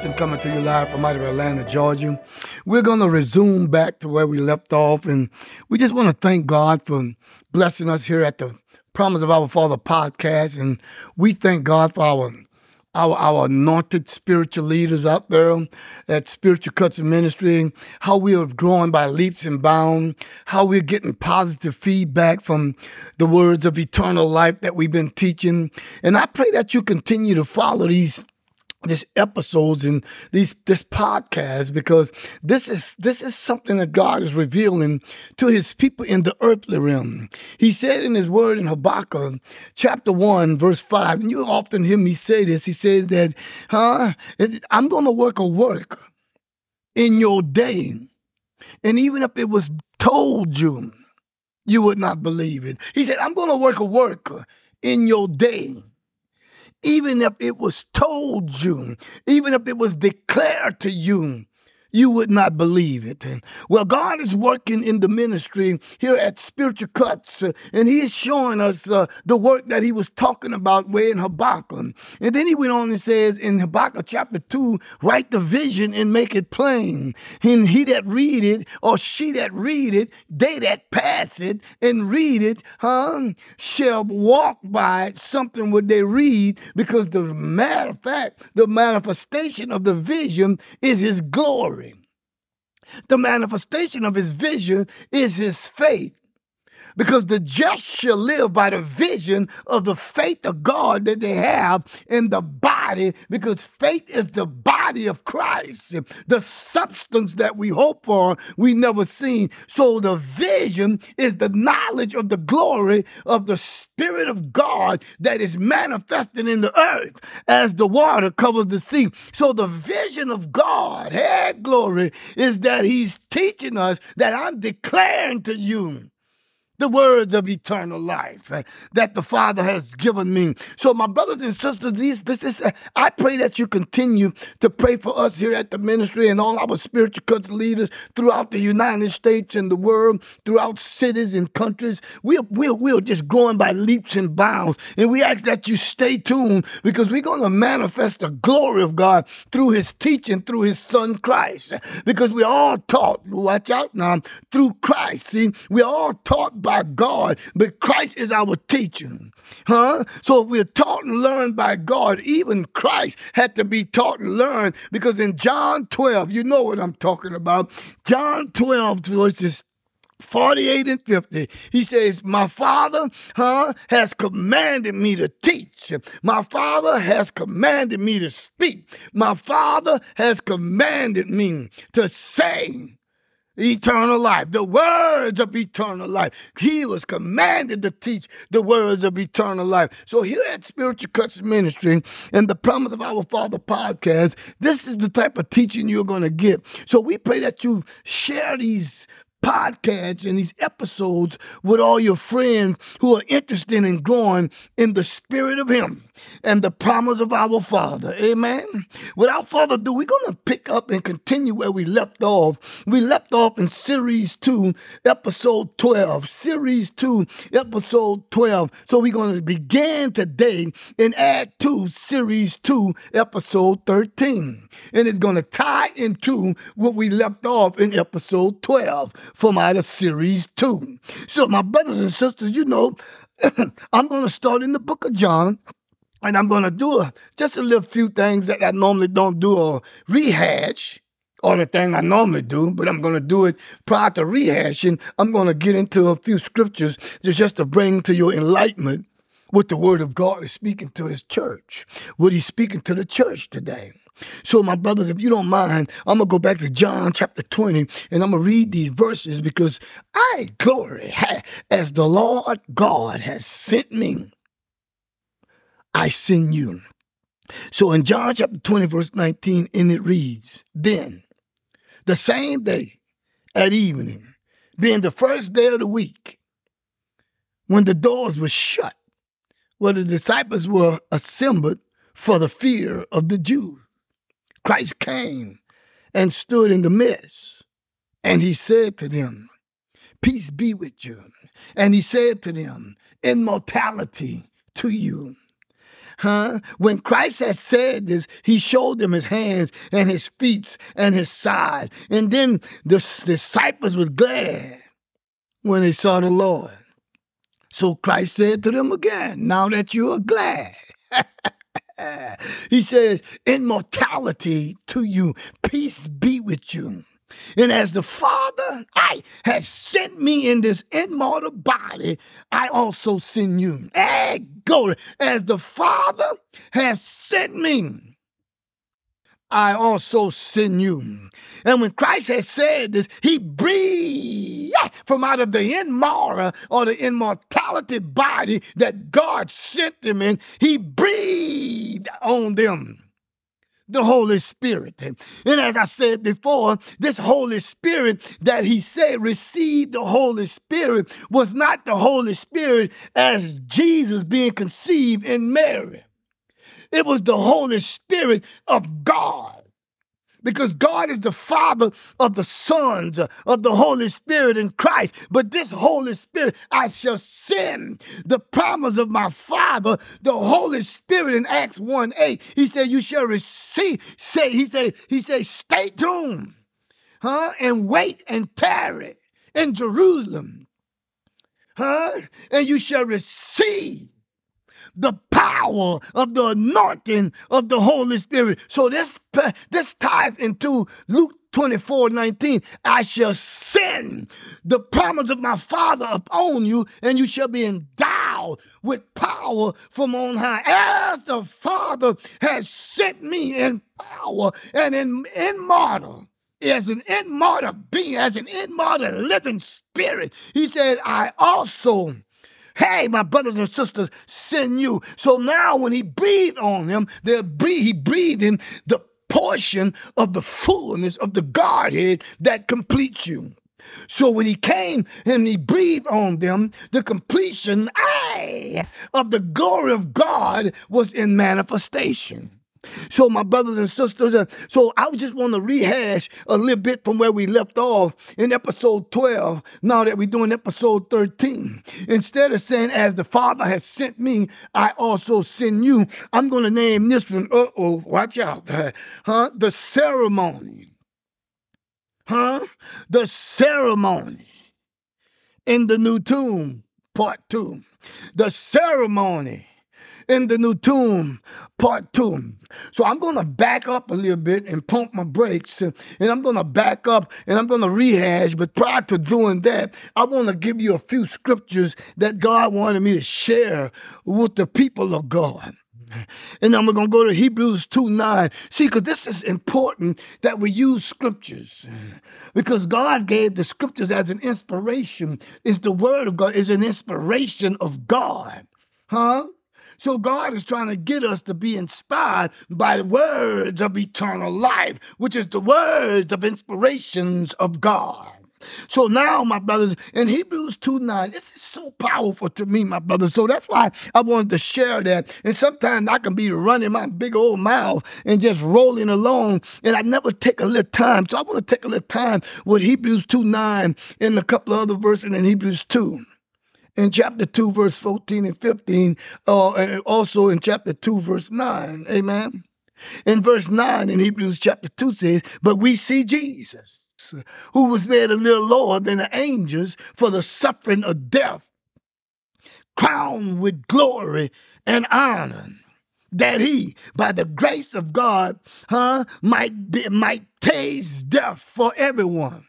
Washington coming to you live from out of Atlanta, Georgia. We're going to resume back to where we left off, and we just want to thank God for blessing us here at the Promise of Our Father podcast, and we thank God for our anointed spiritual leaders out there at Spiritual Cuts Ministry, how we are growing by leaps and bounds, how we're getting positive feedback from the words of eternal life that we've been teaching. And I pray that you continue to follow these episodes and this podcast, because this is something that God is revealing to his people in the earthly realm. He said in his word in Habakkuk chapter 1, verse 5, and you often hear me say this, he says that, I'm going to work a work in your day. And even if it was told you, you would not believe it. He said, I'm going to work a work in your day. Even if it was told you, even if it was declared to you, you would not believe it. Well, God is working in the ministry here at Spiritual Cuts, and he is showing us the work that he was talking about way in Habakkuk. And then he went on and says in Habakkuk chapter 2, write the vision and make it plain. And he that read it, or she that read it, they that pass it and read it, shall walk by it. Something would they read, because the matter of fact, the manifestation of the vision is his glory. The manifestation of his vision is his faith, because the just shall live by the vision of the faith of God that they have in the body, because faith is the body of Christ, the substance that we hope for, we never seen. So the vision is the knowledge of the glory of the Spirit of God that is manifested in the earth as the water covers the sea. So the vision of God, hey, glory, is that he's teaching us that I'm declaring to you the words of eternal life that the Father has given me. So my brothers and sisters, I pray that you continue to pray for us here at the ministry and all our Spiritual Cuts leaders throughout the United States and the world, throughout cities and countries. We're just growing by leaps and bounds. And we ask that you stay tuned, because we're going to manifest the glory of God through his teaching, through his son Christ. Because we're all taught, watch out now, through Christ. See, we're all taught by God, but Christ is our teacher. So if we're taught and learned by God, even Christ had to be taught and learned, because in John 12, you know what I'm talking about. John 12, verses 48 and 50, he says, my Father has commanded me to teach. My Father has commanded me to speak. My Father has commanded me to say eternal life, the words of eternal life. He was commanded to teach the words of eternal life. So here at Spiritual Cuts Ministry and the Promise of Our Father podcast, this is the type of teaching you're going to get. So we pray that you share these podcasts and these episodes with all your friends who are interested in growing in the spirit of him and the promise of our Father. Amen. Without further ado, we're going to pick up and continue where we left off. We left off in Series 2, Episode 12. Series 2, Episode 12. So we're going to begin today and add to Series 2, Episode 13. And it's going to tie into what we left off in Episode 12 from out of Series 2. So my brothers and sisters, you know, I'm going to start in the book of John. And I'm going to do just a little few things that I normally don't do or rehash, or the thing I normally do, but I'm going to do it prior to rehashing. I'm going to get into a few scriptures just to bring to your enlightenment what the word of God is speaking to his church, what he's speaking to the church today. So, my brothers, if you don't mind, I'm going to go back to John chapter 20, and I'm going to read these verses, because I glory as the Lord God has sent me. I send you. So in John chapter 20, verse 19, and it reads, then the same day at evening, being the first day of the week, when the doors were shut, where the disciples were assembled for the fear of the Jews, Christ came and stood in the midst, and he said to them, peace be with you. And he said to them, immortality to you. When Christ had said this, he showed them his hands and his feet and his side. And then the disciples were glad when they saw the Lord. So Christ said to them again, now that you are glad. He says, immortality to you, peace be with you. And as the Father has sent me in this immortal body, I also send you. Hey, glory. As the Father has sent me, I also send you. And when Christ had said this, he breathed from out of the immortal or the immortality body that God sent them in. He breathed on them the Holy Spirit. And as I said before, this Holy Spirit that he said received the Holy Spirit was not the Holy Spirit as Jesus being conceived in Mary. It was the Holy Spirit of God, because God is the Father of the sons of the Holy Spirit in Christ. But this Holy Spirit, I shall send the promise of my Father, the Holy Spirit, in Acts 1:8. He said, you shall receive, he said, stay tuned, and wait and tarry in Jerusalem, and you shall receive the power of the anointing of the Holy Spirit. So this ties into Luke 24:19. I shall send the promise of my Father upon you, and you shall be endowed with power from on high. As the Father has sent me in power and in immortal, as an immortal being, as an immortal living spirit, he said, I also, hey, my brothers and sisters, send you. So now when he breathed on them, he breathed in the portion of the fullness of the Godhead that completes you. So when he came and he breathed on them, the completion of the glory of God was in manifestation. So my brothers and sisters, so I just want to rehash a little bit from where we left off in episode 12, now that we're doing episode 13. Instead of saying, as the Father has sent me, I also send you, I'm going to name this one, watch out, the ceremony. The ceremony in the new tomb, part 2. The ceremony in the new tomb, part 2. So I'm going to back up a little bit and pump my brakes, and I'm going to back up and I'm going to rehash. But prior to doing that, I want to give you a few scriptures that God wanted me to share with the people of God. And then we're going to go to Hebrews 2:9. See, because this is important that we use scriptures, because God gave the scriptures as an inspiration. It's the word of God, is an inspiration of God. So God is trying to get us to be inspired by the words of eternal life, which is the words of inspirations of God. So now, my brothers, in Hebrews 2:9, this is so powerful to me, my brothers. So that's why I wanted to share that. And sometimes I can be running my big old mouth and just rolling along, and I never take a little time. So I want to take a little time with Hebrews 2:9 and a couple of other verses in Hebrews 2. In chapter 2, verse 14 and 15, and also in chapter 2, verse 9. Amen. In verse 9 in Hebrews chapter 2 says, but we see Jesus, who was made a little lower than the angels for the suffering of death, crowned with glory and honor, that he, by the grace of God, might taste death for everyone.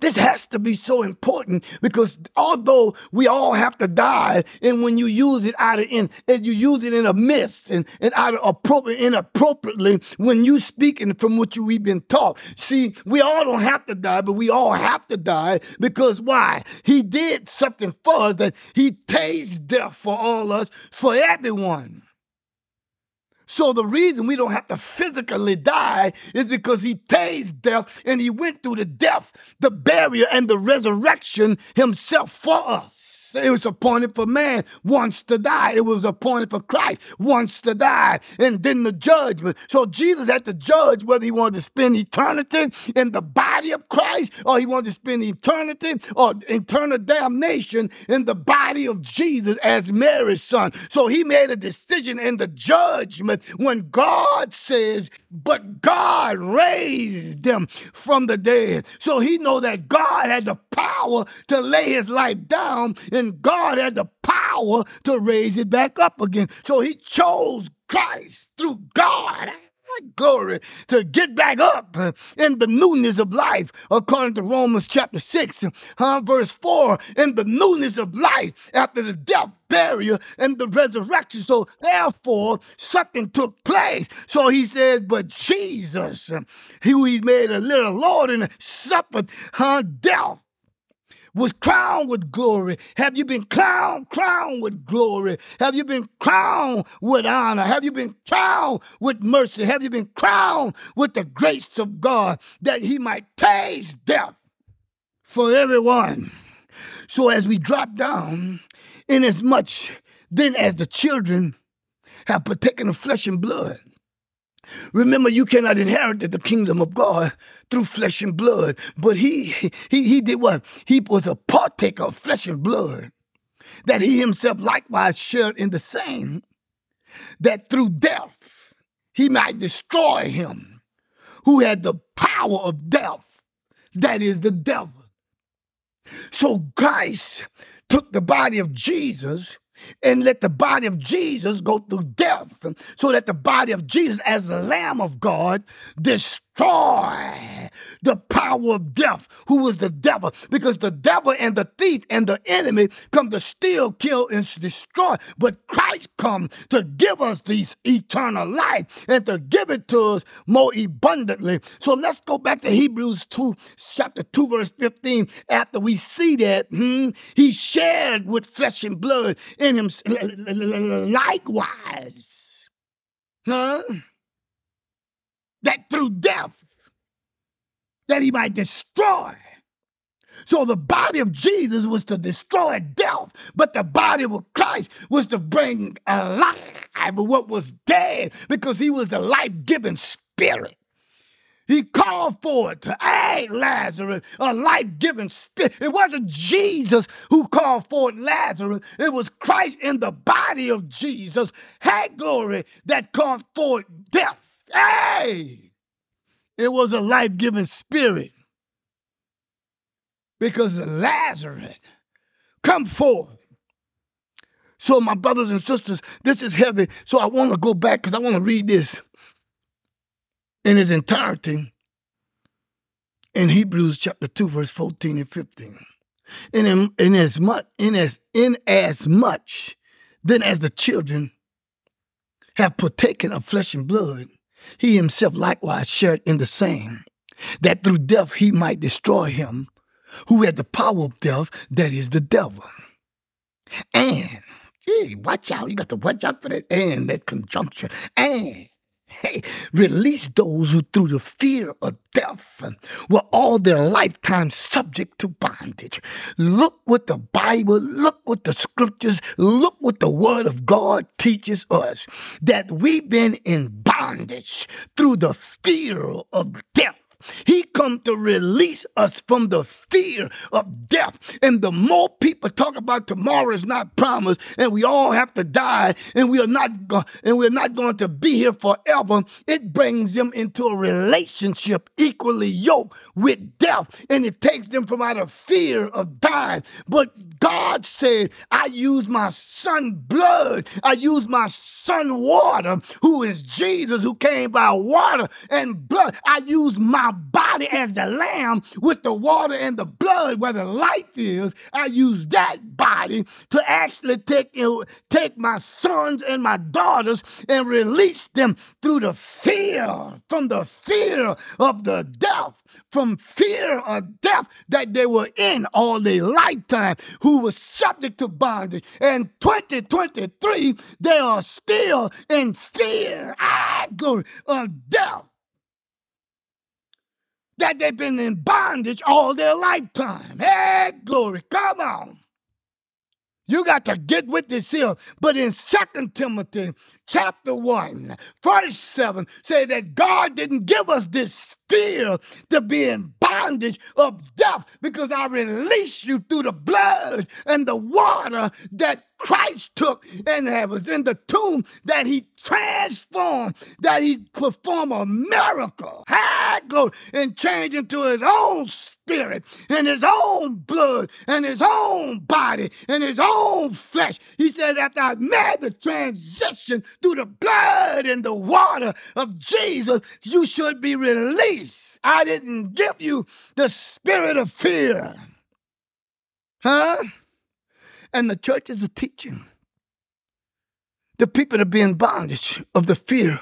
This has to be so important, because although we all have to die, and when you use it in a mist and out of inappropriately, when you speaking from what we've been taught. See, we all don't have to die, but we all have to die, because why? He did something for us, that he tastes death for all us, for everyone. So the reason we don't have to physically die is because he tasted death, and he went through the death, the burial, and the resurrection himself for us. It was appointed for man once to die. It was appointed for Christ once to die. And then the judgment. So Jesus had to judge whether he wanted to spend eternity in the body of Christ or he wanted to spend eternity or eternal damnation in the body of Jesus as Mary's son. So he made a decision in the judgment when God says, but God raised them from the dead. So he knows that God had the power to lay his life down and God had the power to raise it back up again. So he chose Christ through God. Glory to get back up in the newness of life, according to Romans chapter 6, verse 4, in the newness of life after the death, burial, and the resurrection. So therefore, something took place. So he says, but Jesus, who he made a little Lord and suffered death, was crowned with glory. Have you been crowned with glory? Have you been crowned with honor? Have you been crowned with mercy? Have you been crowned with the grace of God that he might taste death for everyone? So as we drop down, inasmuch then as the children have partaken of flesh and blood, remember, you cannot inherit the kingdom of God through flesh and blood. But he did what? He was a partaker of flesh and blood, that he himself likewise shared in the same, that through death he might destroy him who had the power of death, that is the devil. So Christ took the body of Jesus and let the body of Jesus go through death, so that the body of Jesus, as the Lamb of God, destroy the power of death, who was the devil. Because the devil and the thief and the enemy come to steal, kill, and destroy. But Christ come to give us this eternal life and to give it to us more abundantly. So let's go back to Hebrews 2, chapter 2, verse 15. After we see that, he shared with flesh and blood in him likewise. That through death, that he might destroy. So the body of Jesus was to destroy death, but the body of Christ was to bring alive what was dead, because he was the life-giving spirit. He called for it. Hey, Lazarus, a life-giving spirit. It wasn't Jesus who called for it, Lazarus. It was Christ in the body of Jesus, hey, glory, that called for death. Hey, it was a life-giving spirit, because Lazarus come forth. So my brothers and sisters, this is heavy. So I want to go back, because I want to read this in its entirety in Hebrews chapter 2, verse 14 and 15. Inasmuch then as the children have partaken of flesh and blood, he himself likewise shared in the same, that through death he might destroy him who had the power of death, that is the devil. And, watch out, you got to watch out for that and, that conjunction. And, release those who through the fear of death were all their lifetime subject to bondage. Look what the Bible, look what the scriptures, look what the word of God teaches us, that we've been in bondage through the fear of death. He come to release us from the fear of death. And the more people talk about tomorrow is not promised, and we all have to die, and we are not going to be here forever, it brings them into a relationship equally yoked with death, and it takes them from out of fear of dying. But God said, I use my son blood, I use my son water, who is Jesus, who came by water and blood. I use my body as the lamb with the water and the blood where the life is. I use that body to actually take my sons and my daughters and release them through the fear, from the fear of the death, from fear of death that they were in all their lifetime, who was subject to bondage. And 2023, they are still in fear of death, that they've been in bondage all their lifetime. Hey, glory, come on. You got to get with this here. But in 2 Timothy chapter 1, verse 7, say that God didn't give us this fear to be in bondage of death, because I release you through the blood and the water that Christ took and was in the tomb, that he transformed, that he performed a miracle, had glory, and changed into his own spirit and his own blood and his own body and his own flesh. He said, after I made the transition through the blood and the water of Jesus, you should be released. I didn't give you the spirit of fear. And the churches are teaching the people to be in bondage of the fear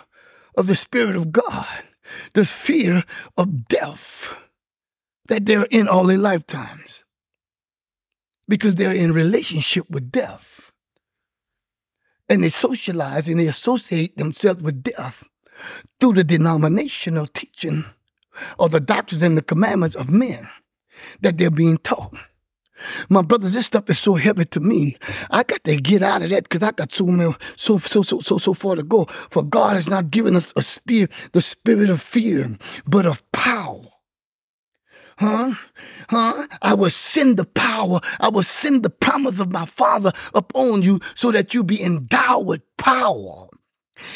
of the Spirit of God, the fear of death that they're in all their lifetimes, because they're in relationship with death. And they socialize and they associate themselves with death through the denominational teaching or the doctrines and the commandments of men that they're being taught. My brothers, this stuff is so heavy to me. I got to get out of that, because I got so far to go. For God has not given us a spirit, the spirit of fear, but of power. I will send the power. I will send the promise of my Father upon you, so that you be endowed with power.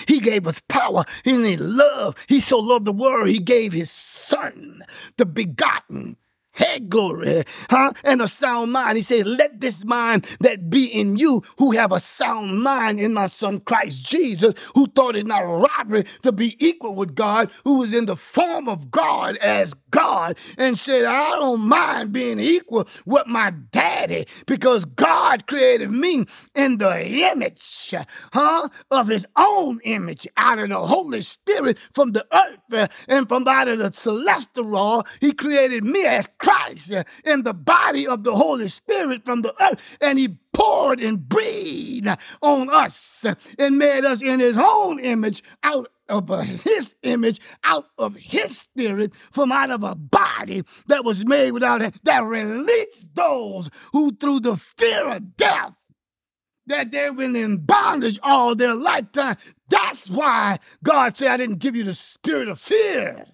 He gave us power and He loved. He so loved the world, He gave His Son, the begotten. Hey, glory, and a sound mind. He said, let this mind that be in you, who have a sound mind in my Son Christ Jesus, who thought it not robbery to be equal with God, who was in the form of God as God, and said, I don't mind being equal with my daddy, because God created me in the image of his own image, out of the Holy Spirit from the earth and from out of the celestial. He created me as Christ in the body of the Holy Spirit from the earth, and he poured and breathed on us and made us in his own image, out of his image, out of his spirit, from out of a body that was made without him, that released those who through the fear of death, that they've been in bondage all their lifetime. That's why God said, I didn't give you the spirit of fear.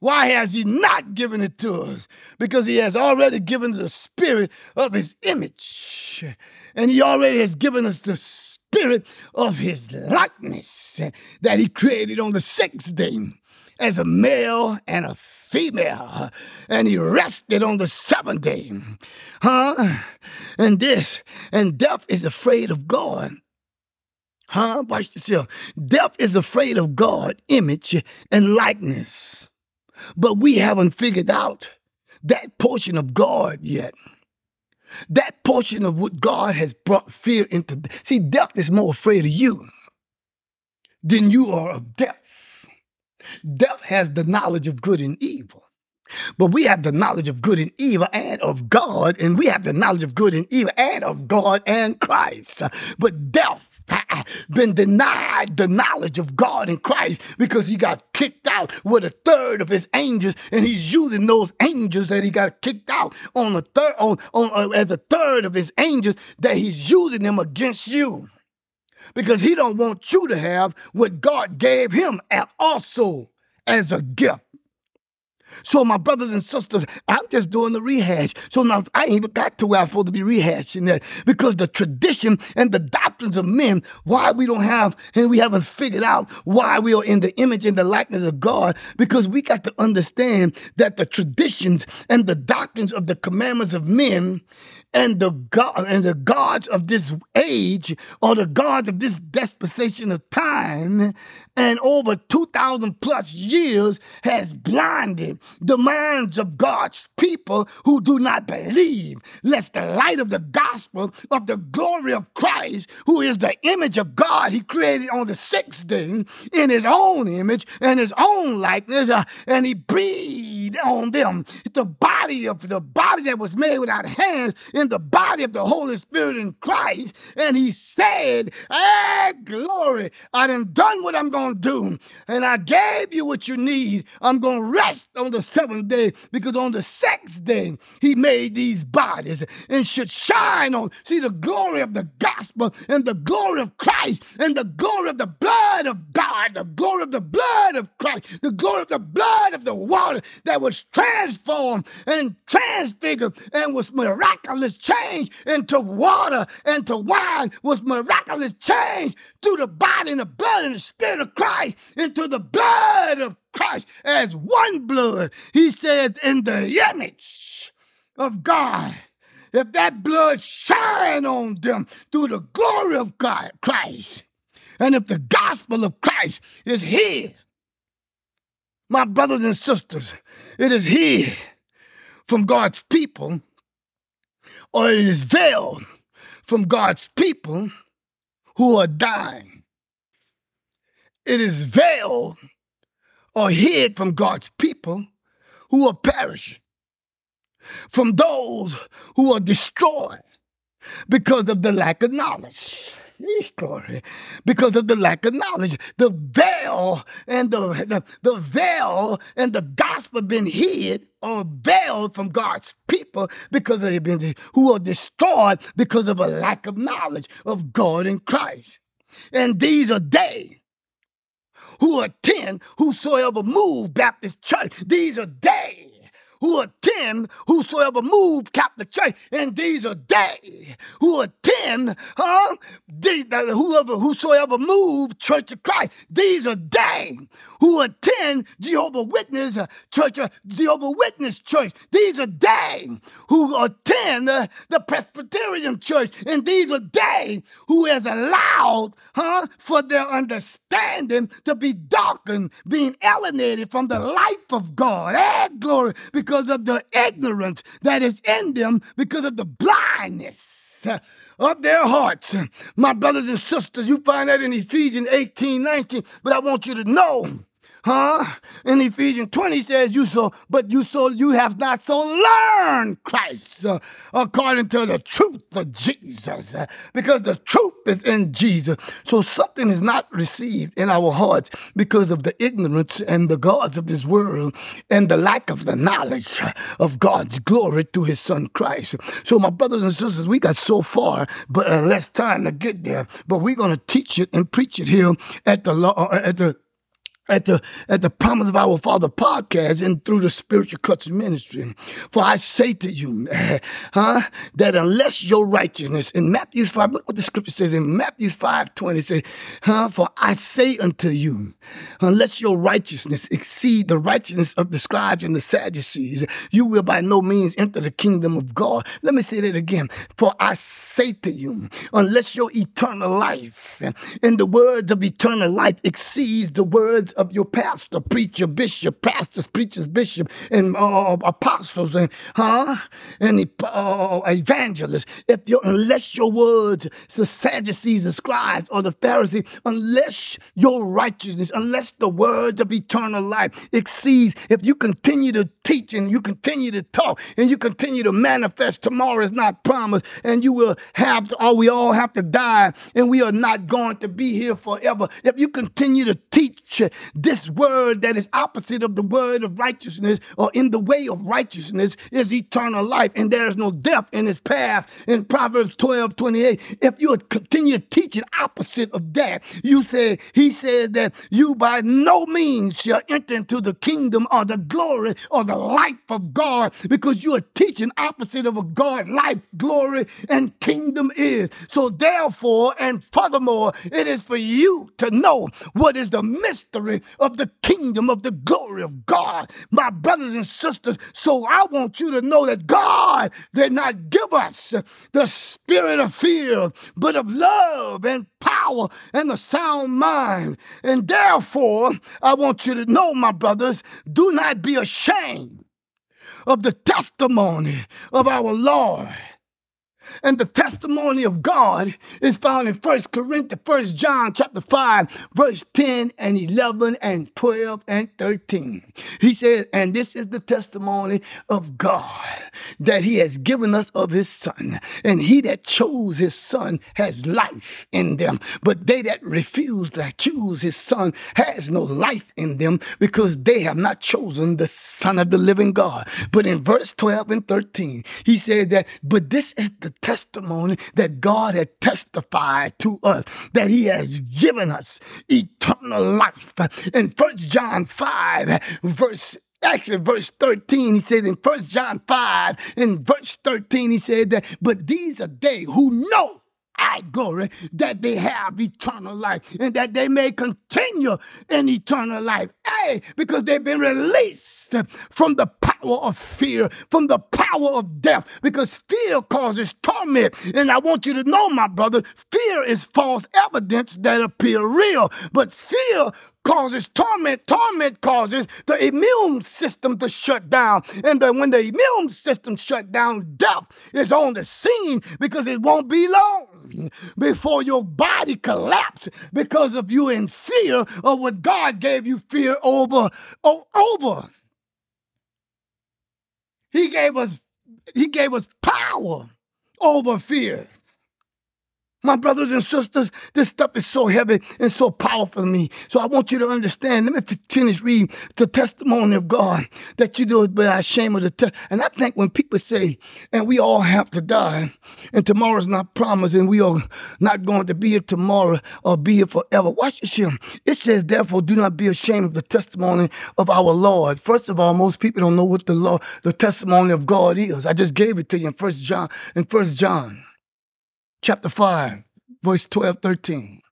Why has he not given it to us? Because he has already given the spirit of his image. And he already has given us the spirit of his likeness that he created on the sixth day as a male and a female. And he rested on the seventh day. And death is afraid of God. Watch yourself. Death is afraid of God, image and likeness. But we haven't figured out that portion of God yet. That portion of what God has brought fear into. See, death is more afraid of you than you are of death. Death has the knowledge of good and evil. But we have the knowledge of good and evil and of God, and we have the knowledge of good and evil and of God and Christ. But death been denied the knowledge of God in Christ, because he got kicked out with a third of his angels, and he's using those angels that he got kicked out as a third of his angels, that he's using them against you, because he don't want you to have what God gave him and also as a gift. So my brothers and sisters, I'm just doing the rehash. So now I ain't even got to where I'm supposed to be rehashing that, because the tradition and the doctrines of men, why we don't have, and we haven't figured out why we are in the image and the likeness of God, because we got to understand that the traditions and the doctrines of the commandments of men and the gods of this age, or the gods of this dispensation of time, and over 2,000 plus years has blinded the minds of God's people who do not believe, lest the light of the gospel of the glory of Christ, who is the image of God he created on the sixth day in his own image and his own likeness, and he breathed on them. The body that was made without hands in the body of the Holy Spirit in Christ. And he said, hey, glory, I done what I'm going to do. And I gave you what you need. I'm going to rest on the seventh day, because on the sixth day, he made these bodies and should shine on. See, the glory of the gospel and the glory of Christ and the glory of the blood of God, the glory of the blood of Christ, the glory of the blood of the water that was transformed and transfigured and was miraculous change into water and to wine, was miraculous change through the body and the blood and the Spirit of Christ into the blood of Christ as one blood. He said, in the image of God, if that blood shine on them through the glory of God, Christ, and if the gospel of Christ is hid, my brothers and sisters, it is hid from God's people, or it is veiled from God's people who are dying. It is veiled or hid from God's people who are perishing, from those who are destroyed because of the lack of knowledge. Glory. Because of the lack of knowledge, the veil and the gospel been hid or veiled from God's people because they've been who are destroyed because of a lack of knowledge of God in Christ. And these are they who attend Whosoever Move Baptist Church. These are they who attend Whosoever Move Catholic Church. And these are they who attend Whosoever Move Church of Christ. These are they who attend Jehovah Witness Church. These are they who attend the Presbyterian Church. And these are they who has allowed for their understanding to be darkened, being alienated from the life of God. Hey, glory, because of the ignorance that is in them, because of the blindness of their hearts. My brothers and sisters, you find that in Ephesians 18:19, but I want you to know, in Ephesians 20 says, you have not so learned Christ according to the truth of Jesus, because the truth is in Jesus. So something is not received in our hearts because of the ignorance and the gods of this world and the lack of the knowledge of God's glory through his son Christ. So my brothers and sisters, we got so far, but less time to get there. But we're going to teach it and preach it here at the Promise of Our Father podcast and through the Spiritual Cuts Ministry. For I say to you, that unless your righteousness, in Matthew 5, look what the scripture says in Matthew 5:20, says, for I say unto you, unless your righteousness exceed the righteousness of the scribes and the Sadducees, you will by no means enter the kingdom of God. Let me say that again. For I say to you, unless your eternal life, and the words of eternal life exceeds the words of your pastor, preacher, bishop, pastors, preachers, bishop, and apostles, and evangelists. Unless your words, the Sadducees, the scribes, or the Pharisees, unless your righteousness, unless the words of eternal life exceeds, if you continue to teach and you continue to talk and you continue to manifest, tomorrow is not promised, and you will have to, or we all have to die, and we are not going to be here forever. If you continue to teach this word that is opposite of the word of righteousness, or in the way of righteousness is eternal life, and there is no death in his path. In Proverbs 12:28, if you continue teaching opposite of that, he said that you by no means shall enter into the kingdom or the glory or the life of God, because you are teaching opposite of a God life, glory, and kingdom is. So therefore, and furthermore, it is for you to know what is the mystery of the kingdom of the glory of God, my brothers and sisters. So I want you to know that God did not give us the spirit of fear, but of love and power and a sound mind. And therefore, I want you to know, my brothers, do not be ashamed of the testimony of our Lord And the testimony of God is found in 1 John chapter 5, verse 10 and 11 and 12 and 13. He says, and this is the testimony of God, that he has given us of his son. And he that chose his son has life in them. But they that refuse to choose his son has no life in them, because they have not chosen the Son of the living God. But in verse 12 and 13, he said that, but this is the testimony that God had testified to us, that he has given us eternal life. In 1 John 5, verse 13, he said in 1 John 5, in verse 13, he said that, but these are they who know I glory, that they have eternal life, and that they may continue in eternal life. Hey, because they've been released from the power of fear, from the power of death, because fear causes torment. And I want you to know, my brother, fear is false evidence that appear real, but fear causes torment. Torment causes the immune system to shut down. And when the immune system shut down, death is on the scene, because it won't be long before your body collapses because of you in fear of what God gave you fear over. He gave us power over fear. My brothers and sisters, this stuff is so heavy and so powerful to me. So I want you to understand. Let me finish reading the testimony of God, that you do it by shame of the test. And I think when people say, and we all have to die, and tomorrow's not promised, and we are not going to be here tomorrow or be here forever. Watch this here. It says, therefore, do not be ashamed of the testimony of our Lord. First of all, most people don't know what the testimony of God is. I just gave it to you in 1 John. Chapter 5, verse 12, 13.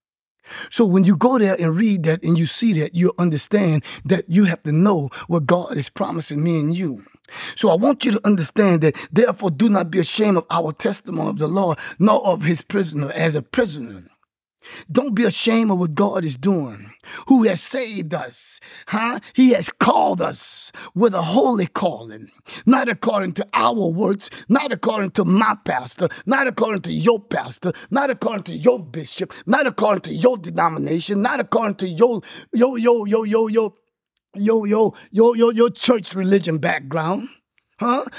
So when you go there and read that and you see that, you understand that you have to know what God is promising me and you. So I want you to understand that, therefore, do not be ashamed of our testimony of the Lord, nor of his prisoner as a prisoner. Don't be ashamed of what God is doing, who has saved us. He has called us with a holy calling, not according to our works, not according to my pastor, not according to your pastor, not according to your bishop, not according to your denomination, not according to your church religion background.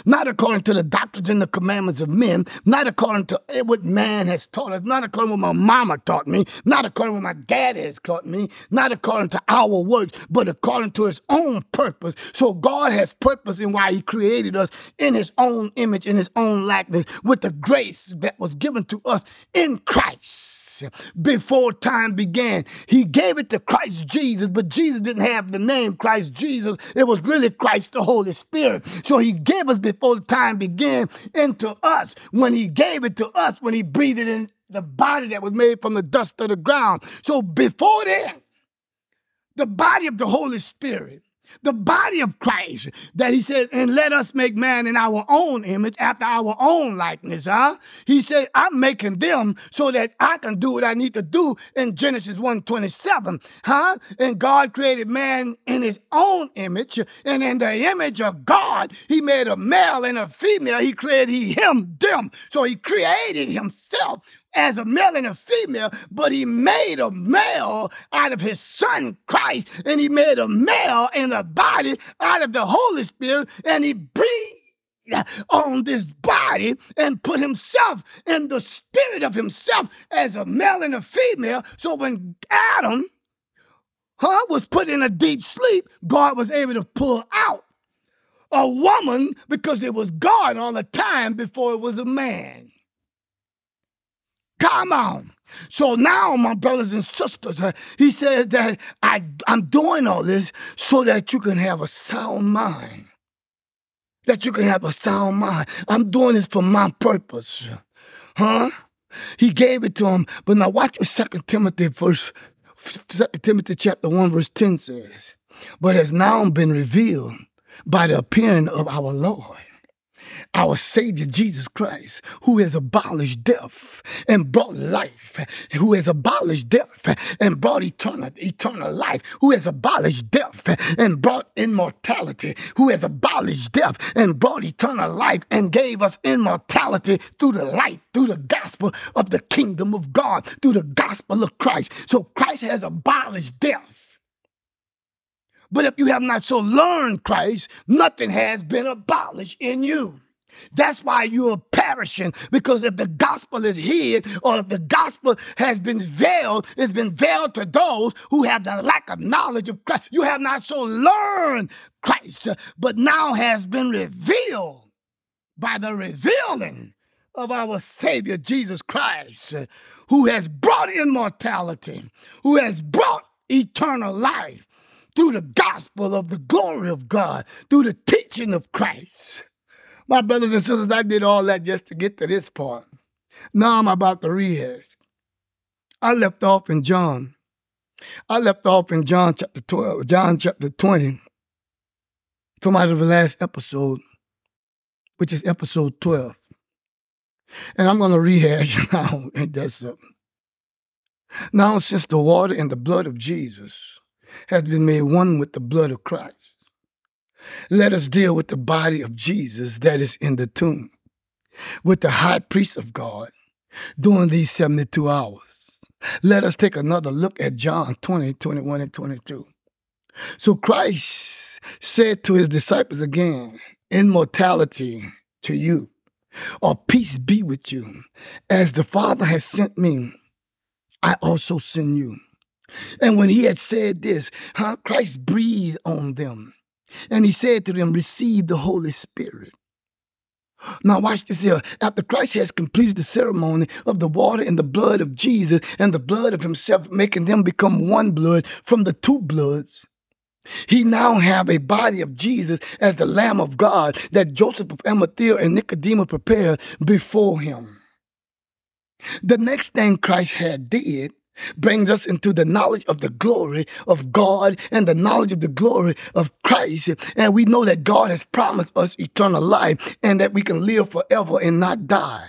Not according to the doctrines and the commandments of men, not according to what man has taught us, not according to what my mama taught me, not according to what my dad has taught me, not according to our works, but according to his own purpose. So God has purpose in why he created us in his own image, in his own likeness, with the grace that was given to us in Christ. Before time began, he gave it to Christ Jesus, but Jesus didn't have the name Christ Jesus. It was really Christ the Holy Spirit. So he gave us before time began into us, when he gave it to us, when he breathed it in the body that was made from the dust of the ground. So before then, the body of the Holy Spirit, the body of Christ, that he said, and let us make man in our own image, after our own likeness. He said, I'm making them so that I can do what I need to do in Genesis 1:27. And God created man in his own image, and in the image of God, he made a male and a female. He created him, them. So he created himself as a male and a female, but he made a male out of his son Christ, and he made a male and a body out of the Holy Spirit, and he breathed on this body and put himself in the spirit of himself as a male and a female. So when Adam was put in a deep sleep, God was able to pull out a woman, because it was God all the time before it was a man. Come on. So now, my brothers and sisters, he says that I'm doing all this so that you can have a sound mind. That you can have a sound mind. I'm doing this for my purpose. He gave it to him. But now watch what 2 Timothy chapter 1, verse 10 says. But has now been revealed by the appearing of our Lord. our Savior Jesus Christ, who has abolished death and brought life, who has abolished death and brought eternal life, who has abolished death and brought immortality, who has abolished death and brought eternal life and gave us immortality through the light, through the gospel of the kingdom of God, through the gospel of Christ. So Christ has abolished death. But if you have not so learned Christ, nothing has been abolished in you. That's why you are perishing, because if the gospel is hid, or if the gospel has been veiled, it's been veiled to those who have the lack of knowledge of Christ. You have not so learned Christ, but now has been revealed by the revealing of our Savior Jesus Christ, who has brought immortality, who has brought eternal life, through the gospel of the glory of God, through the teaching of Christ. My brothers and sisters, I did all that just to get to this part. Now I'm about to read it. I left off in John chapter 12, John chapter 20, from out of the last episode, which is episode 12. And I'm going to rehash now. Ain't that something? Now, since the water and the blood of Jesus has been made one with the blood of Christ, let us deal with the body of Jesus that is in the tomb, with the high priest of God, during these 72 hours. Let us take another look at John 20, 21, and 22. So Christ said to his disciples again, immortality to you, or peace be with you. As the Father has sent me, I also send you. And when he had said this, Christ breathed on them. And he said to them, receive the Holy Spirit. Now watch this here. After Christ has completed the ceremony of the water and the blood of Jesus and the blood of himself, making them become one blood from the two bloods, he now have a body of Jesus as the Lamb of God that Joseph of Arimathea and Nicodemus prepared before him. The next thing Christ had did brings us into the knowledge of the glory of God and the knowledge of the glory of Christ. And we know that God has promised us eternal life and that we can live forever and not die.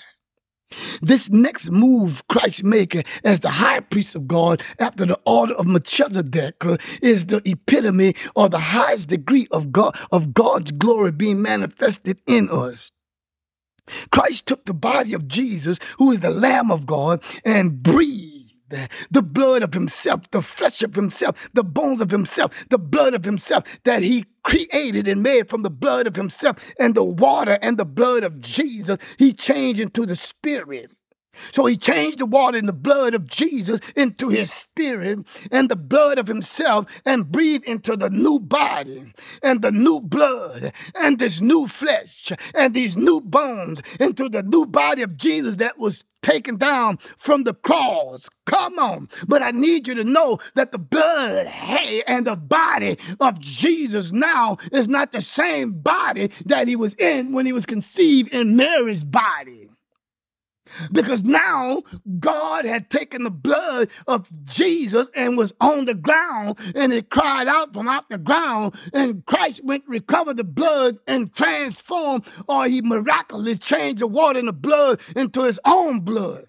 This next move Christ makes as the high priest of God after the order of Melchizedek is the epitome or the highest degree of God, of God's glory being manifested in us. Christ took the body of Jesus, who is the Lamb of God, and breathed the blood of himself, the flesh of himself, the bones of himself, the blood of himself that he created and made from the blood of himself and the water and the blood of Jesus, he changed into the Spirit. So he changed the water and the blood of Jesus into his Spirit and the blood of himself and breathed into the new body and the new blood and this new flesh and these new bones into the new body of Jesus that was taken down from the cross. Come on. But I need you to know that the blood, and the body of Jesus now is not the same body that he was in when he was conceived in Mary's body. Because now God had taken the blood of Jesus and was on the ground, and it cried out from out the ground, and Christ went recovered the blood and transformed, or he miraculously changed the water and the blood into his own blood.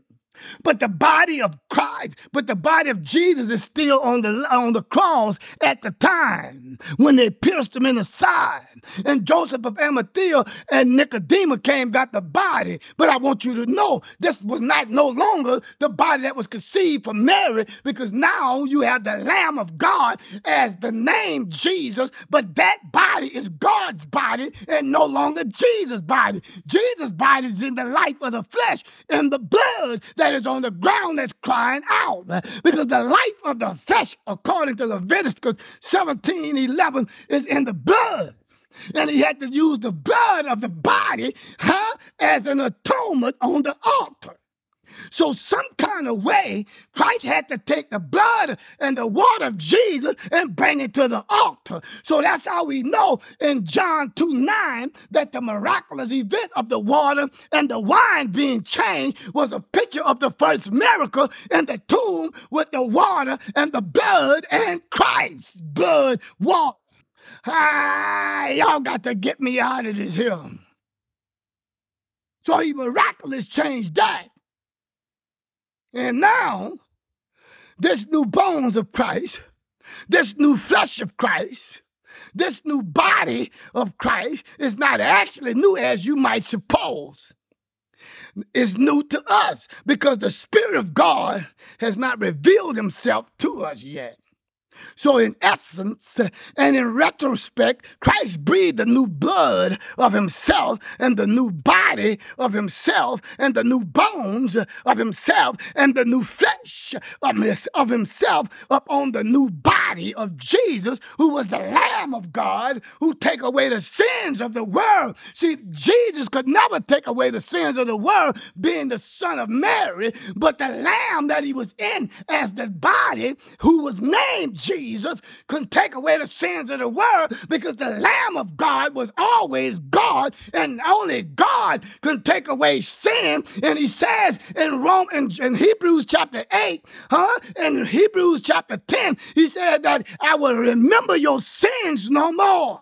But the body of Christ, but the body of Jesus is still on the cross at the time when they pierced him in the side. And Joseph of Arimathea and Nicodemus came, got the body. But I want you to know this was not no longer the body that was conceived from Mary, because now you have the Lamb of God as the name Jesus, but that body is God's body and no longer Jesus' body. Jesus' body is in the life of the flesh and the blood that is on the ground that's crying out. Because the life of the flesh, according to Leviticus 17:11, is in the blood. And he had to use the blood of the body as an atonement on the altar. So some kind of way, Christ had to take the blood and the water of Jesus and bring it to the altar. So that's how we know in John 2:9 that the miraculous event of the water and the wine being changed was a picture of the first miracle in the tomb with the water and the blood and Christ's blood water. Y'all got to get me out of this here. So he miraculously changed that. And now, this new bones of Christ, this new flesh of Christ, this new body of Christ is not actually new as you might suppose. It's new to us because the Spirit of God has not revealed himself to us yet. So in essence and in retrospect, Christ breathed the new blood of himself and the new body of himself and the new bones of himself and the new flesh of himself upon the new body of Jesus, who was the Lamb of God, who take away the sins of the world. See, Jesus could never take away the sins of the world being the son of Mary, but the Lamb that he was in as the body who was named Jesus couldn't take away the sins of the world, because the Lamb of God was always God, and only God can take away sin. And he says in Hebrews chapter 8, in Hebrews chapter 10, he said that I will remember your sins no more.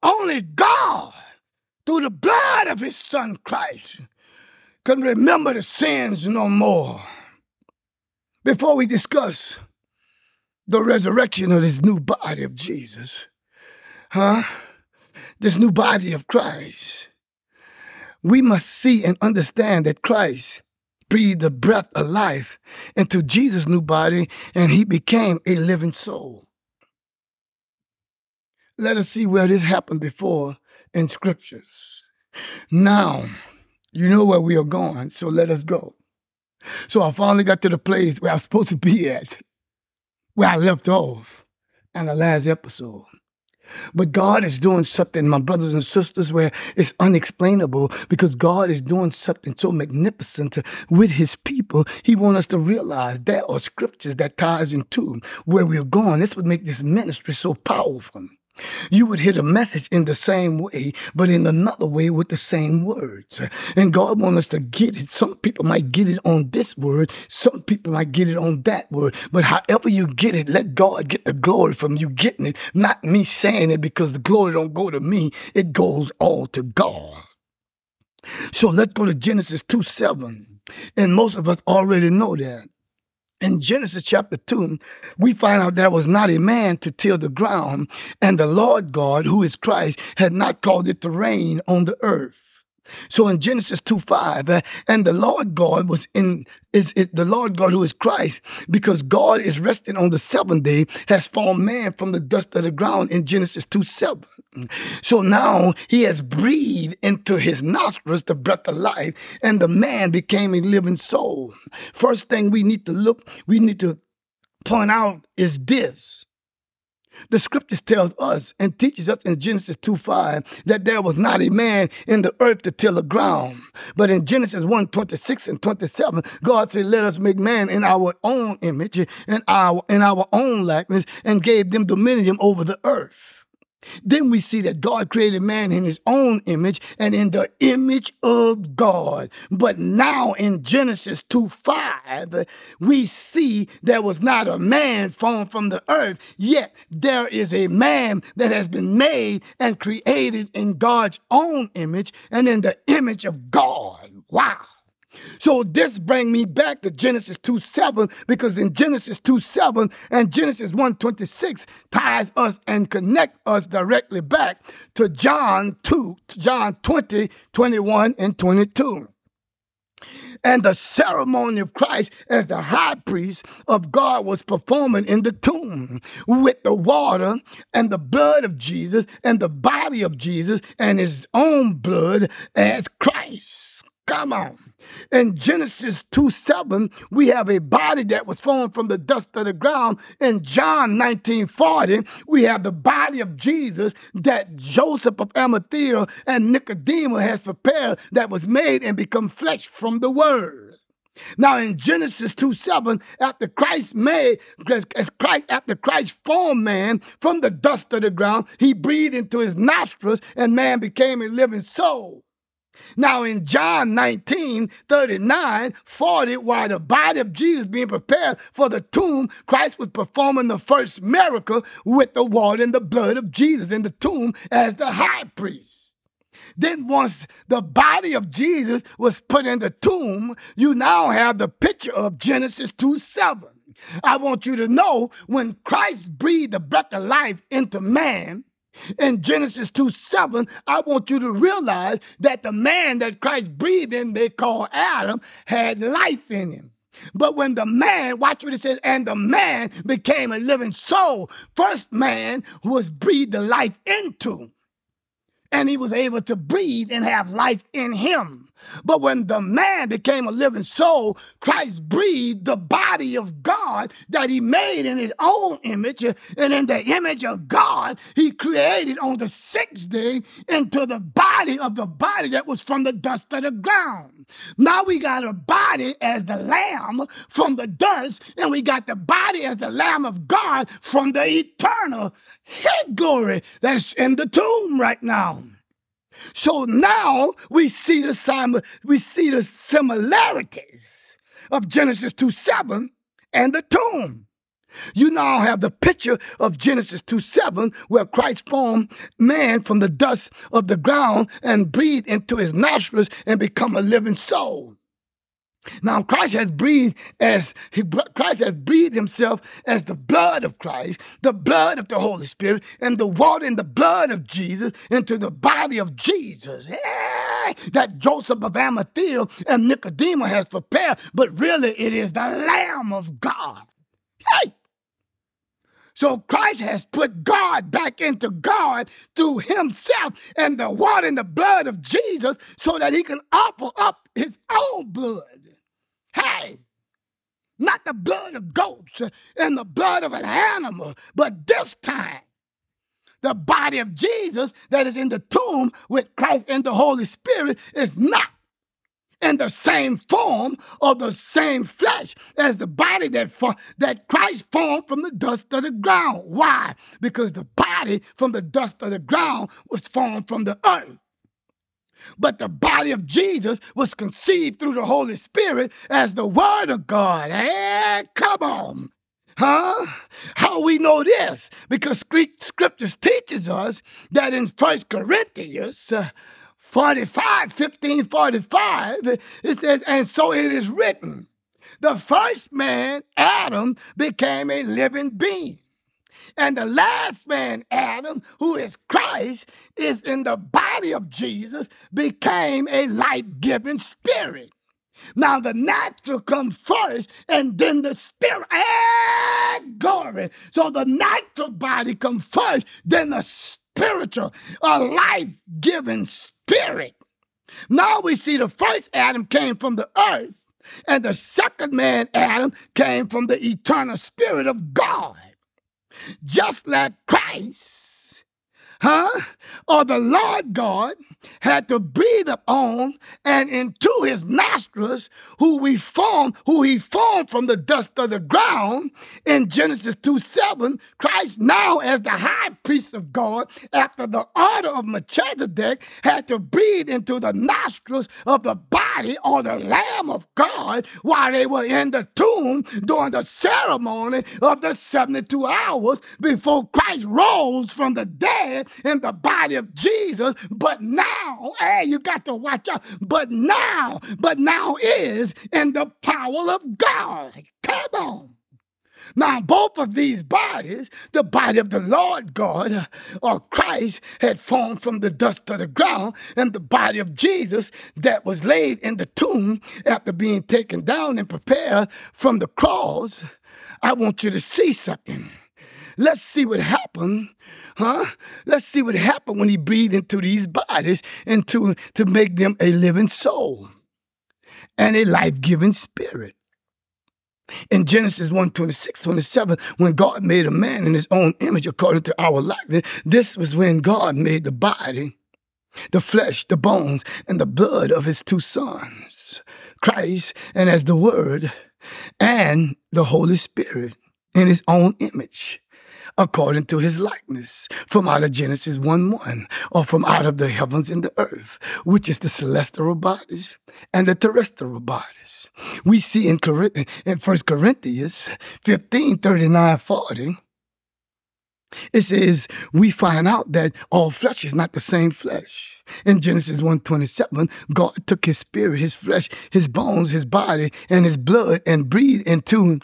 Only God, through the blood of his son Christ, can remember the sins no more. Before we discuss the resurrection of this new body of Jesus, this new body of Christ, we must see and understand that Christ breathed the breath of life into Jesus' new body, and he became a living soul. Let us see where this happened before in scriptures. Now, you know where we are going, so let us go. So I finally got to the place where I was supposed to be at, where I left off in the last episode. But God is doing something, my brothers and sisters, where it's unexplainable, because God is doing something so magnificent with his people. He wants us to realize there are scriptures that ties into where we're going. This would make this ministry so powerful. You would hear the message in the same way, but in another way with the same words. And God wants us to get it. Some people might get it on this word. Some people might get it on that word. But however you get it, let God get the glory from you getting it, not me saying it, because the glory don't go to me. It goes all to God. So let's go to Genesis 2:7. And most of us already know that. In Genesis chapter 2, we find out there was not a man to till the ground, and the Lord God, who is Christ, had not called it to rain on the earth. So in Genesis 2:5, and the Lord God the Lord God who is Christ, because God is resting on the seventh day, has formed man from the dust of the ground in Genesis 2:7. So now he has breathed into his nostrils the breath of life, and the man became a living soul. First thing we need to point out is this. The scriptures tells us and teaches us in Genesis 2:5 that there was not a man in the earth to till the ground. But in Genesis 1:26 and 27, God said, let us make man in our own image and in our own likeness, and gave them dominion over the earth. Then we see that God created man in his own image and in the image of God. But now in Genesis 2:5, we see there was not a man formed from the earth, yet there is a man that has been made and created in God's own image and in the image of God. Wow. So this brings me back to Genesis 2:7, because in Genesis 2:7 and Genesis 1:26 ties us and connect us directly back to John 20, 21, and 22. And the ceremony of Christ as the high priest of God was performing in the tomb with the water and the blood of Jesus and the body of Jesus and his own blood as Christ. Come on. In Genesis 2:7, we have a body that was formed from the dust of the ground. In John 19:40, we have the body of Jesus that Joseph of Arimathea and Nicodemus has prepared, that was made and become flesh from the word. Now in Genesis 2:7, after Christ formed man from the dust of the ground, he breathed into his nostrils and man became a living soul. Now in John 19:39-40, while the body of Jesus being prepared for the tomb, Christ was performing the first miracle with the water and the blood of Jesus in the tomb as the high priest. Then once the body of Jesus was put in the tomb, you now have the picture of Genesis 2:7. I want you to know when Christ breathed the breath of life into man, in Genesis 2:7, I want you to realize that the man that Christ breathed in, they call Adam, had life in him. But when the man, watch what it says, and the man became a living soul. First man was breathed the life into, and he was able to breathe and have life in him. But when the man became a living soul, Christ breathed the body of God that he made in his own image. And in the image of God, he created on the sixth day into the body of the body that was from the dust of the ground. Now we got a body as the lamb from the dust, and we got the body as the Lamb of God from the eternal. His glory that's in the tomb right now. So now we see the similarities of Genesis 2:7 and the tomb. You now have the picture of Genesis 2:7 where Christ formed man from the dust of the ground and breathed into his nostrils and become a living soul. Now Christ has breathed himself as the blood of Christ, the blood of the Holy Spirit, and the water and the blood of Jesus into the body of Jesus. Hey, that Joseph of Arimathea and Nicodemus has prepared, but really it is the Lamb of God. Hey! So Christ has put God back into God through himself and the water and the blood of Jesus so that he can offer up his own blood. Hey, not the blood of goats and the blood of an animal, but this time, the body of Jesus that is in the tomb with Christ and the Holy Spirit is not in the same form or the same flesh as the body that Christ formed from the dust of the ground. Why? Because the body from the dust of the ground was formed from the earth. But the body of Jesus was conceived through the Holy Spirit as the Word of God. Hey, come on. Huh? How we know this? Because Scriptures teaches us that in 1 Corinthians 15:45, it says, and so it is written, the first man, Adam, became a living being. And the last man, Adam, who is Christ, is in the body of Jesus, became a life-giving spirit. Now the natural comes first, and then the spirit. And glory. So the natural body comes first, then the spiritual, a life-giving spirit. Now we see the first Adam came from the earth, and the second man, Adam, came from the eternal spirit of God. Just like Christ, or the Lord God had to breathe upon and into his nostrils who he formed from the dust of the ground in Genesis 2:7, Christ now as the high priest of God after the order of Melchizedek had to breathe into the nostrils of the body or the Lamb of God while they were in the tomb during the ceremony of the 72 hours before Christ rose from the dead in the body of Jesus, but now. Hey, you got to watch out. But now is in the power of God. Come on. Now, both of these bodies, the body of the Lord God or Christ had formed from the dust of the ground, and the body of Jesus that was laid in the tomb after being taken down and prepared from the cross. I want you to see something. Let's see what happened, Let's see what happened when he breathed into these bodies and to make them a living soul and a life-giving spirit. In Genesis 1:26-27, when God made a man in his own image according to our likeness, this was when God made the body, the flesh, the bones, and the blood of his two sons, Christ and as the Word, and the Holy Spirit in his own image, according to his likeness, from out of Genesis 1:1, or from out of the heavens and the earth, which is the celestial bodies and the terrestrial bodies. We see in 1 Corinthians 15:39-40, It says, we find out that all flesh is not the same flesh. In Genesis 1:27, God took his spirit, his flesh, his bones, his body, and his blood and breathed into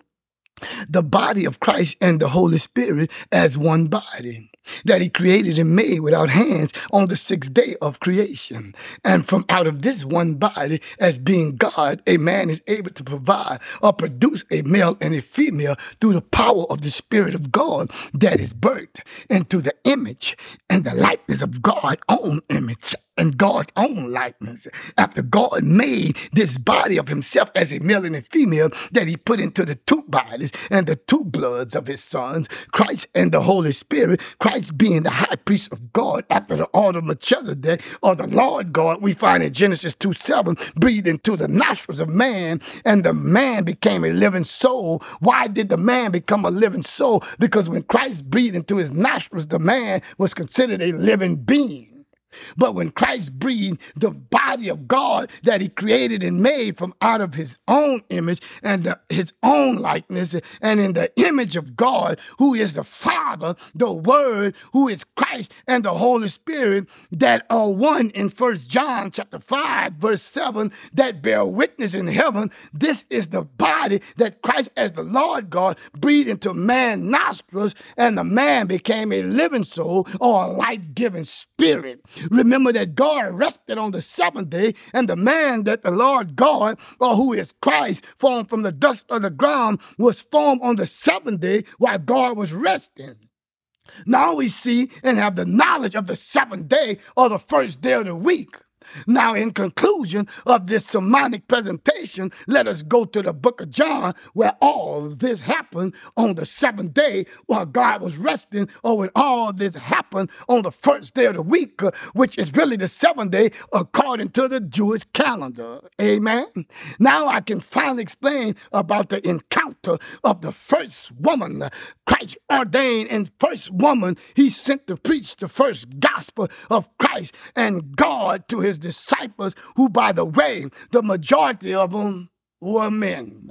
the body of Christ and the Holy Spirit as one body that he created and made without hands on the sixth day of creation. And from out of this one body, as being God, a man is able to provide or produce a male and a female through the power of the Spirit of God that is birthed into the image and the likeness of God's own image. And God's own likeness. After God made this body of himself as a male and a female that he put into the two bodies and the two bloods of his sons, Christ and the Holy Spirit, Christ being the high priest of God after the order of Melchizedek, or the Lord God, we find in Genesis 2:7, breathed into the nostrils of man, and the man became a living soul. Why did the man become a living soul? Because when Christ breathed into his nostrils, the man was considered a living being. But when Christ breathed, the body of God that he created and made from out of his own image and his own likeness, and in the image of God, who is the Father, the Word, who is Christ, and the Holy Spirit, that are one in 1 John chapter 5, verse 7, that bear witness in heaven. This is the body that Christ, as the Lord God, breathed into man's nostrils, and the man became a living soul or a life-giving spirit. Remember that God rested on the seventh day, and the man that the Lord God, or who is Christ, formed from the dust of the ground, was formed on the seventh day while God was resting. Now we see and have the knowledge of the seventh day, or the first day of the week. Now, in conclusion of this sermonic presentation, let us go to the book of John, where all this happened on the seventh day while God was resting, or when all this happened on the first day of the week, which is really the seventh day according to the Jewish calendar. Amen. Now I can finally explain about the encounter of the first woman. Christ ordained and first woman he sent to preach the first gospel of Christ and God to his disciples, who, by the way, the majority of them were men.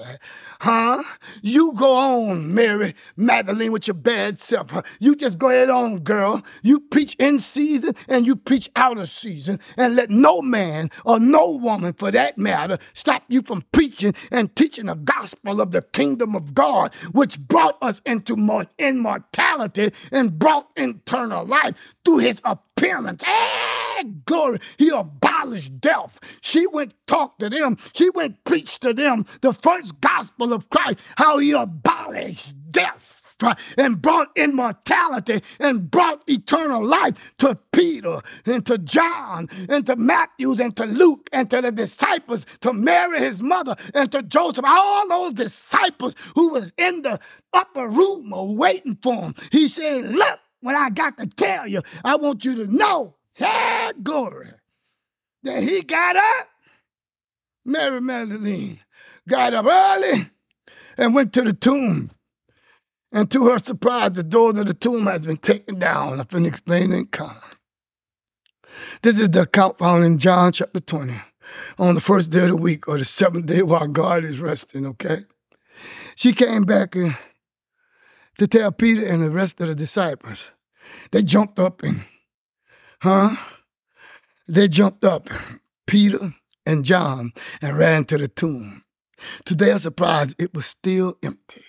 You go on, Mary Magdalene, with your bad self. You just go ahead on, girl. You preach in season and you preach out of season, and let no man or no woman, for that matter, stop you from preaching and teaching the gospel of the kingdom of God, which brought us into immortality and brought eternal life through his appearance. Glory. He abolished death. She went talk to them. She went preach to them the first gospel of Christ, how he abolished death and brought immortality and brought eternal life to Peter and to John and to Matthew and to Luke and to the disciples, to Mary, his mother, and to Joseph, all those disciples who was in the upper room waiting for him. He said, look what I got to tell you. I want you to know. Hey, glory. Then he got up. Mary Magdalene got up early and went to the tomb. And to her surprise, the door to the tomb has been taken down. I've been explaining it. This is the account found in John chapter 20, on the first day of the week, or the seventh day while God is resting, okay? She came back to tell Peter and the rest of the disciples. They jumped up and They jumped up, Peter and John, and ran to the tomb. To their surprise, it was still empty.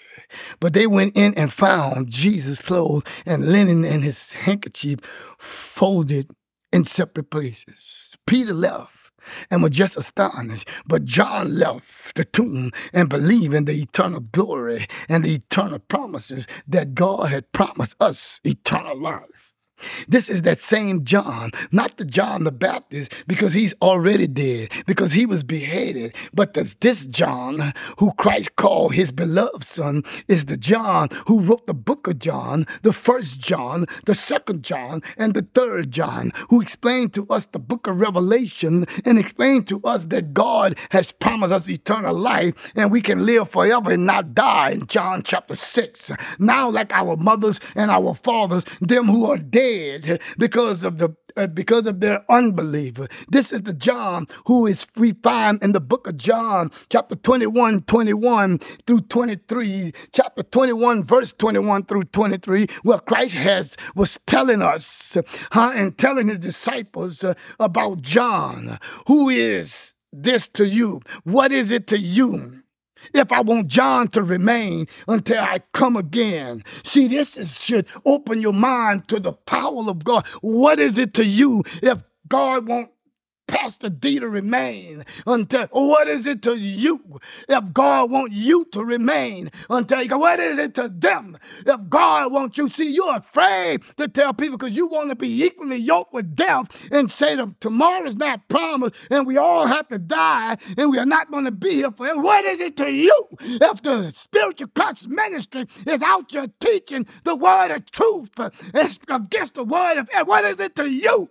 But they went in and found Jesus' clothes and linen and his handkerchief folded in separate places. Peter left and were just astonished. But John left the tomb and believed in the eternal glory and the eternal promises that God had promised us, eternal life. This is that same John, not the John the Baptist, because he's already dead, because he was beheaded. But this John, who Christ called his beloved son, is the John who wrote the book of John, the first John, the second John, and the third John, who explained to us the book of Revelation and explained to us that God has promised us eternal life and we can live forever and not die in John chapter 6. Now, like our mothers and our fathers, them who are dead because of the because of their unbelief. This is the John who is we find in the book of John, chapter 21, 21 through 23, chapter 21, verse 21 through 23, where Christ was telling us and telling his disciples about John. Who is this to you? What is it to you? If I want John to remain until I come again. See, should open your mind to the power of God. What is it to you if God won't Pastor D to remain until, what is it to you if God wants you to remain until you go, what is it to them if God wants you? See, you're afraid to tell people because you want to be equally yoked with death and say to them, tomorrow's not promised and we all have to die and we are not going to be here forever. What is it to you if the Spiritual Cuts Ministry is out there teaching the word of truth against the word of error? What is it to you?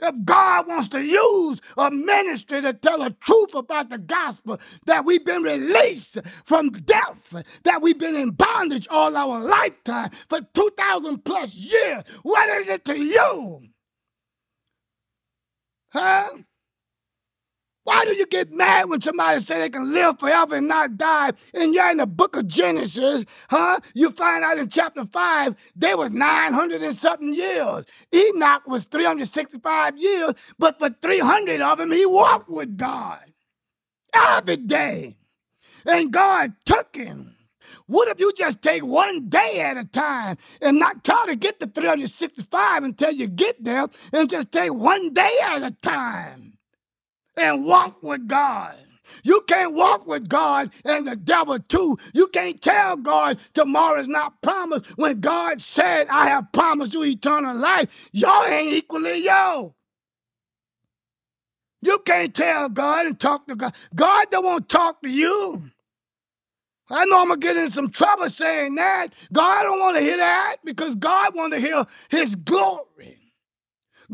If God wants to use a ministry to tell the truth about the gospel, that we've been released from death, that we've been in bondage all our lifetime for 2,000 plus years, what is it to you? Huh? Why do you get mad when somebody says they can live forever and not die? And you're in the book of Genesis, huh? You find out in chapter 5, they was 900 and something years. Enoch was 365 years, but for 300 of them, he walked with God every day. And God took him. What if you just take one day at a time and not try to get to 365 until you get there and just take one day at a time? And walk with God. You can't walk with God and the devil too. You can't tell God tomorrow is not promised when God said, I have promised you eternal life. Y'all ain't equally yo. You can't tell God and talk to God. God don't want to talk to you. I know I'm going to get in some trouble saying that. God don't want to hear that because God want to hear his glory.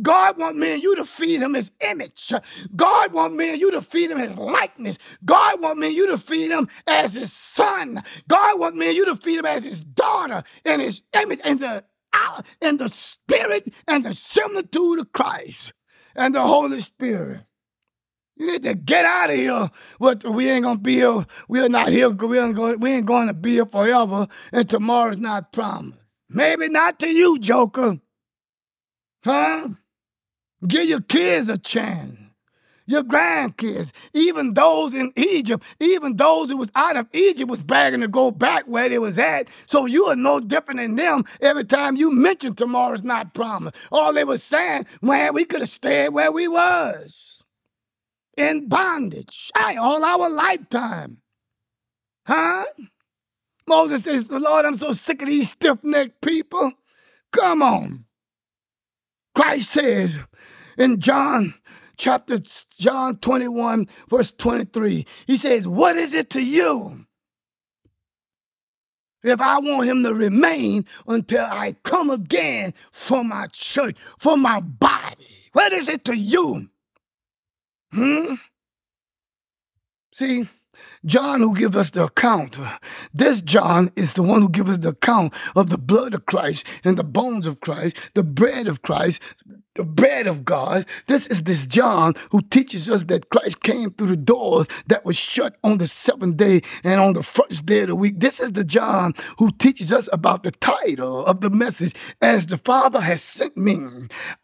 God wants me and you to feed him his image. God wants me and you to feed him his likeness. God wants me and you to feed him as his son. God wants me and you to feed him as his daughter and his image and the spirit and the similitude of Christ and the Holy Spirit. You need to get out of here. We ain't going to be here. We are not here. We ain't going to be here forever and tomorrow's not promised. Maybe not to you, Joker. Huh? Give your kids a chance, your grandkids, even those in Egypt, even those who was out of Egypt was bragging to go back where they was at. So you are no different than them every time you mention tomorrow's not promised. All they was saying, man, we could have stayed where we was in bondage all our lifetime. Huh? Moses says, Lord, I'm so sick of these stiff-necked people. Come on. Christ says in John 21, verse 23, he says, what is it to you if I want him to remain until I come again for my church, for my body? What is it to you? See, John who gives us the account. This John is the one who gives us the account of the blood of Christ and the bones of Christ, the bread of God. This is this John who teaches us that Christ came through the doors that was shut on the seventh day and on the first day of the week. This is the John who teaches us about the title of the message, as the Father has sent me,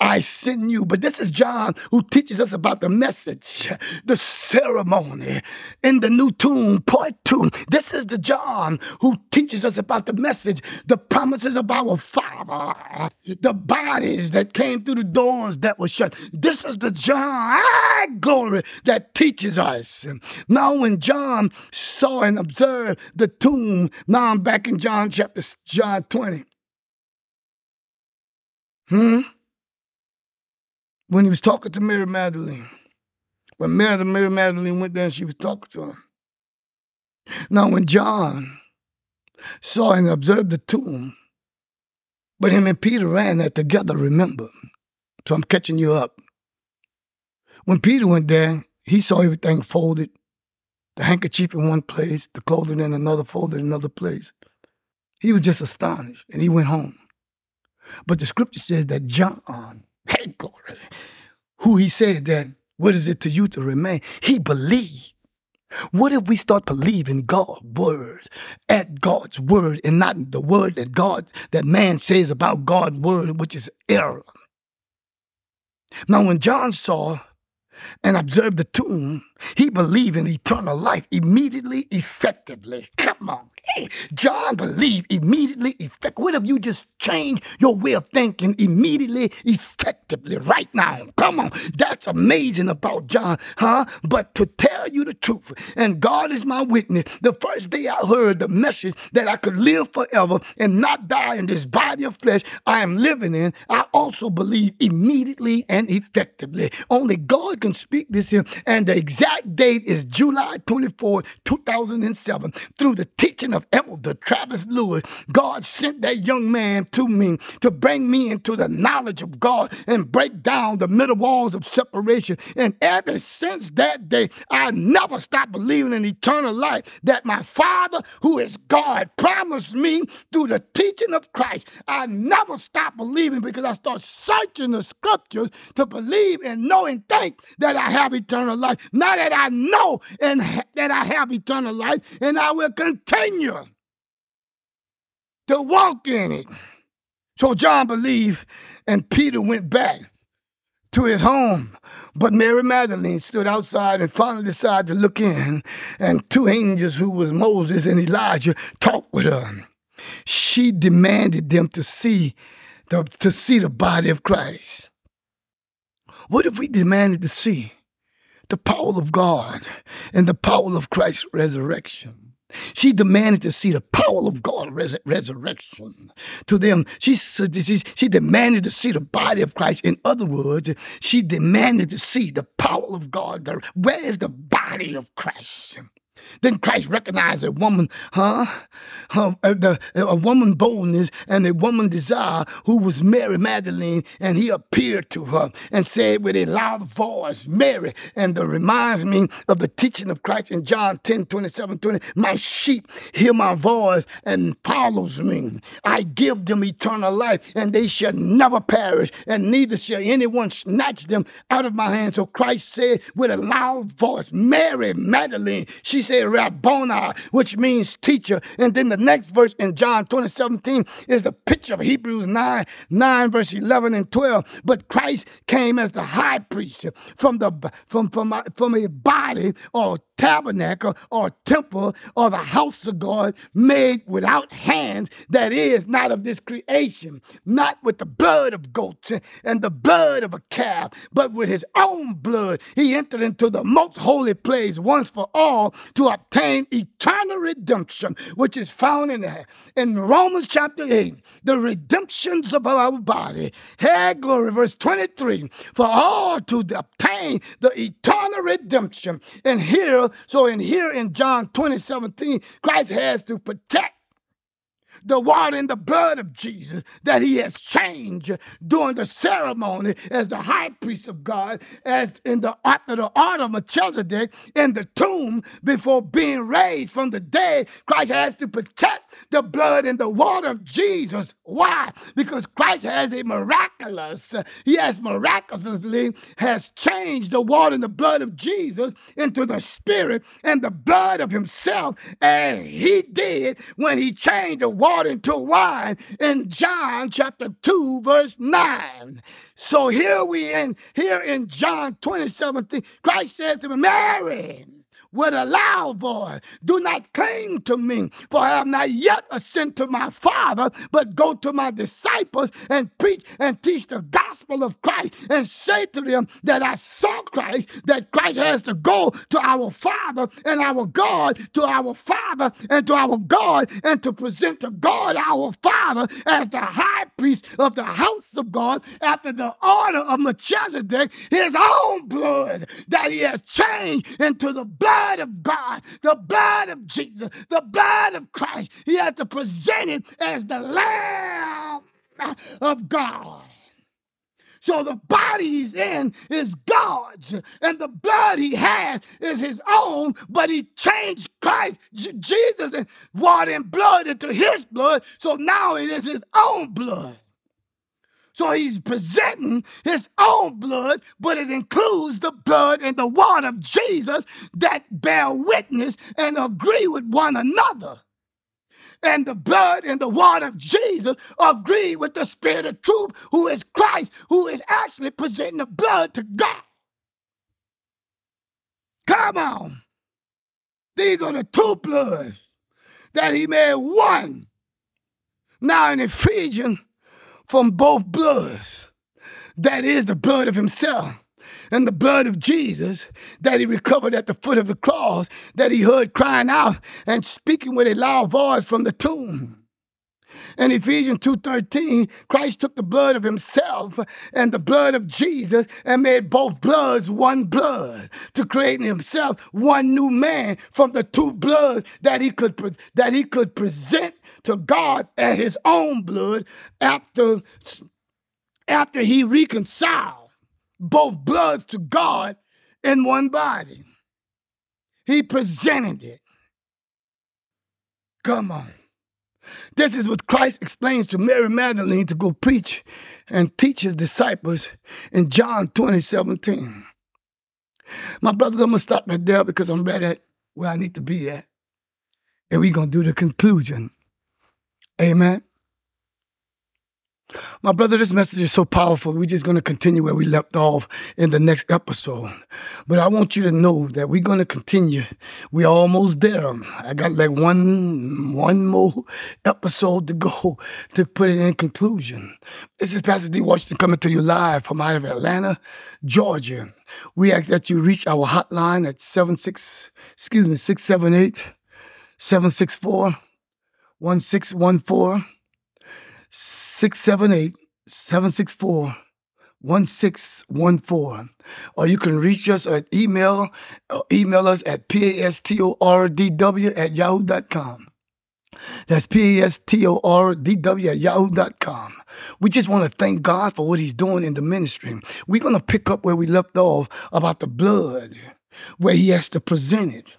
I send you. But this is John who teaches us about the message, the ceremony in the new tomb, part 2. This is the John who teaches us about the message, the promises of our Father, the bodies that came through the doors that were shut. This is the John, glory, that teaches us. Now when John saw and observed the tomb, now I'm back in John 20. When he was talking to Mary Magdalene, when Mary Magdalene went there and she was talking to him. Now when John saw and observed the tomb, but him and Peter ran there together, remember. So I'm catching you up. When Peter went there, he saw everything folded, the handkerchief in one place, the clothing in another, folded in another place. He was just astonished, and he went home. But the scripture says that John Hey, glory. Who he said that, what is it to you to remain? He believed. What if we start believing God's word, at God's word, and not the word that God, that man says about God's word, which is error? Now, when John saw and observed the tomb, he believed in eternal life immediately, effectively. Come on. Hey, John believed immediately, effectively. What if you just change your way of thinking immediately, effectively, right now? Come on. That's amazing about John, huh? But to tell you the truth, and God is my witness, the first day I heard the message that I could live forever and not die in this body of flesh I am living in, I also believe immediately and effectively. Only God can speak this here, and the exact date is July 24, 2007. Through the teaching of Edward Travis Lewis, God sent that young man to me to bring me into the knowledge of God and break down the middle walls of separation. And ever since that day, I never stopped believing in eternal life that my Father, who is God, promised me through the teaching of Christ. I never stopped believing because I started searching the scriptures to believe and know and think that I have eternal life. Now that I know and that I have eternal life, and I will continue to walk in it. So John believed, and Peter went back to his home. But Mary Magdalene stood outside and finally decided to look in, and two angels who was Moses and Elijah talked with her. She demanded them to see the body of Christ. What if we demanded to see the power of God and the power of Christ's resurrection? She demanded to see the power of God's resurrection. To them, she demanded to see the body of Christ. In other words, she demanded to see the power of God. Where is the body of Christ? Then Christ recognized a woman, a woman boldness and a woman desire, who was Mary Magdalene, and he appeared to her and said with a loud voice, Mary. And that reminds me of the teaching of Christ in John 10:27-20. My sheep hear my voice and follows me. I give them eternal life, and they shall never perish, and neither shall anyone snatch them out of my hand. So Christ said with a loud voice, Mary Magdalene. She said, Rabboni, which means teacher. And then the next verse in John 20:17 is the picture of Hebrews 9, verse 11 and 12. But Christ came as the high priest from a body or tabernacle or temple or the house of God made without hands, that is not of this creation, not with the blood of goats and the blood of a calf, but with his own blood. He entered into the most holy place once for all to obtain eternal redemption, which is found in Romans chapter 8, the redemptions of our body. Hey, glory, verse 23, for all to obtain the eternal redemption. And here, in John 20:17, Christ has to protect the water and the blood of Jesus that he has changed during the ceremony as the high priest of God, as in the after the art of Melchizedek in the tomb before being raised from the dead. Christ has to protect the blood and the water of Jesus. Why? Because Christ has miraculously changed the water and the blood of Jesus into the spirit and the blood of himself, as he did when he changed the water into wine in John chapter 2, verse 9. So here in John 20:17, Christ said to Mary with a loud voice, do not cling to me, for I have not yet ascended to my Father, but go to my disciples and preach and teach the gospel of Christ, and say to them that I saw Christ, that Christ has to go to our Father and our God, to our Father and to our God, and to present to God our Father as the high priest of the house of God after the order of Melchizedek, his own blood that he has changed into the blood of God, the blood of Jesus, the blood of Christ. He had to present it as the Lamb of God. So the body he's in is God's, and the blood he has is his own, but he changed Christ, Jesus, and water and blood into his blood, so now it is his own blood. So he's presenting his own blood, but it includes the blood and the water of Jesus that bear witness and agree with one another. And the blood and the water of Jesus agree with the Spirit of truth, who is Christ, who is actually presenting the blood to God. Come on. These are the two bloods that he made one. Now an effusion from both bloods, that is the blood of himself and the blood of Jesus that he recovered at the foot of the cross, that he heard crying out and speaking with a loud voice from the tomb. In Ephesians 2:13, Christ took the blood of himself and the blood of Jesus and made both bloods one blood, to create in himself one new man from the two bloods that he could present to God as his own blood after he reconciled both bloods to God in one body. He presented it. Come on. This is what Christ explains to Mary Magdalene to go preach and teach his disciples in John 20:17. My brothers, I'm going to stop right there because I'm right at where I need to be at. And we're going to do the conclusion. Amen. My brother, this message is so powerful. We're just going to continue where we left off in the next episode. But I want you to know that we're going to continue. We're almost there. I got like one more episode to go to put it in conclusion. This is Pastor D. Washington coming to you live from out of Atlanta, Georgia. We ask that you reach our hotline at 678-764-1614. 678-764-1614. Or you can reach us at email, or email us at pastordw@yahoo.com. That's pastordw@yahoo.com. We just want to thank God for what he's doing in the ministry. We're going to pick up where we left off about the blood, where he has to present it.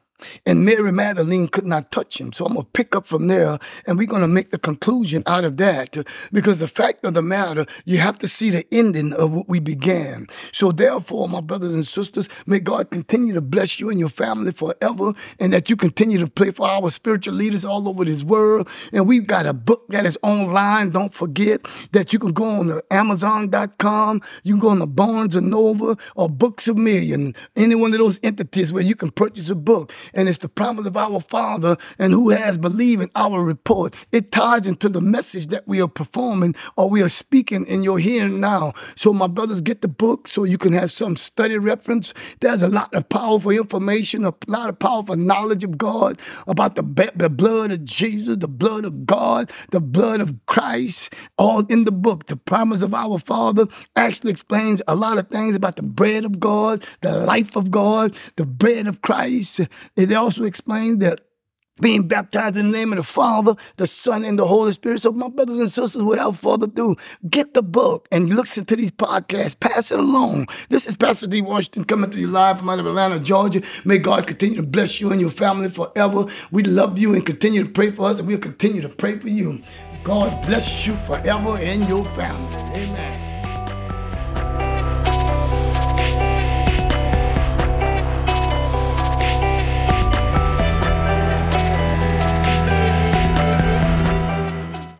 And Mary Magdalene could not touch him. So I'm going to pick up from there, and we're going to make the conclusion out of that, because the fact of the matter, you have to see the ending of what we began. So therefore, my brothers and sisters, may God continue to bless you and your family forever, and that you continue to pray for our spiritual leaders all over this world. And we've got a book that is online. Don't forget that you can go on to Amazon.com. You can go on to Barnes & Noble or Books A Million, any one of those entities where you can purchase a book. And it's the promise of our Father, and who has believed in our report. It ties into the message that we are performing, or we are speaking in your hearing now. So my brothers, get the book so you can have some study reference. There's a lot of powerful information, a lot of powerful knowledge of God about the blood of Jesus, the blood of God, the blood of Christ, all in the book. The promise of our Father actually explains a lot of things about the bread of God, the life of God, the bread of Christ. It also explains that being baptized in the name of the Father, the Son, and the Holy Spirit. So my brothers and sisters, without further ado, get the book and listen to these podcasts. Pass it along. This is Pastor D. Washington coming to you live from out of Atlanta, Georgia. May God continue to bless you and your family forever. We love you and continue to pray for us, and we'll continue to pray for you. God bless you forever and your family. Amen.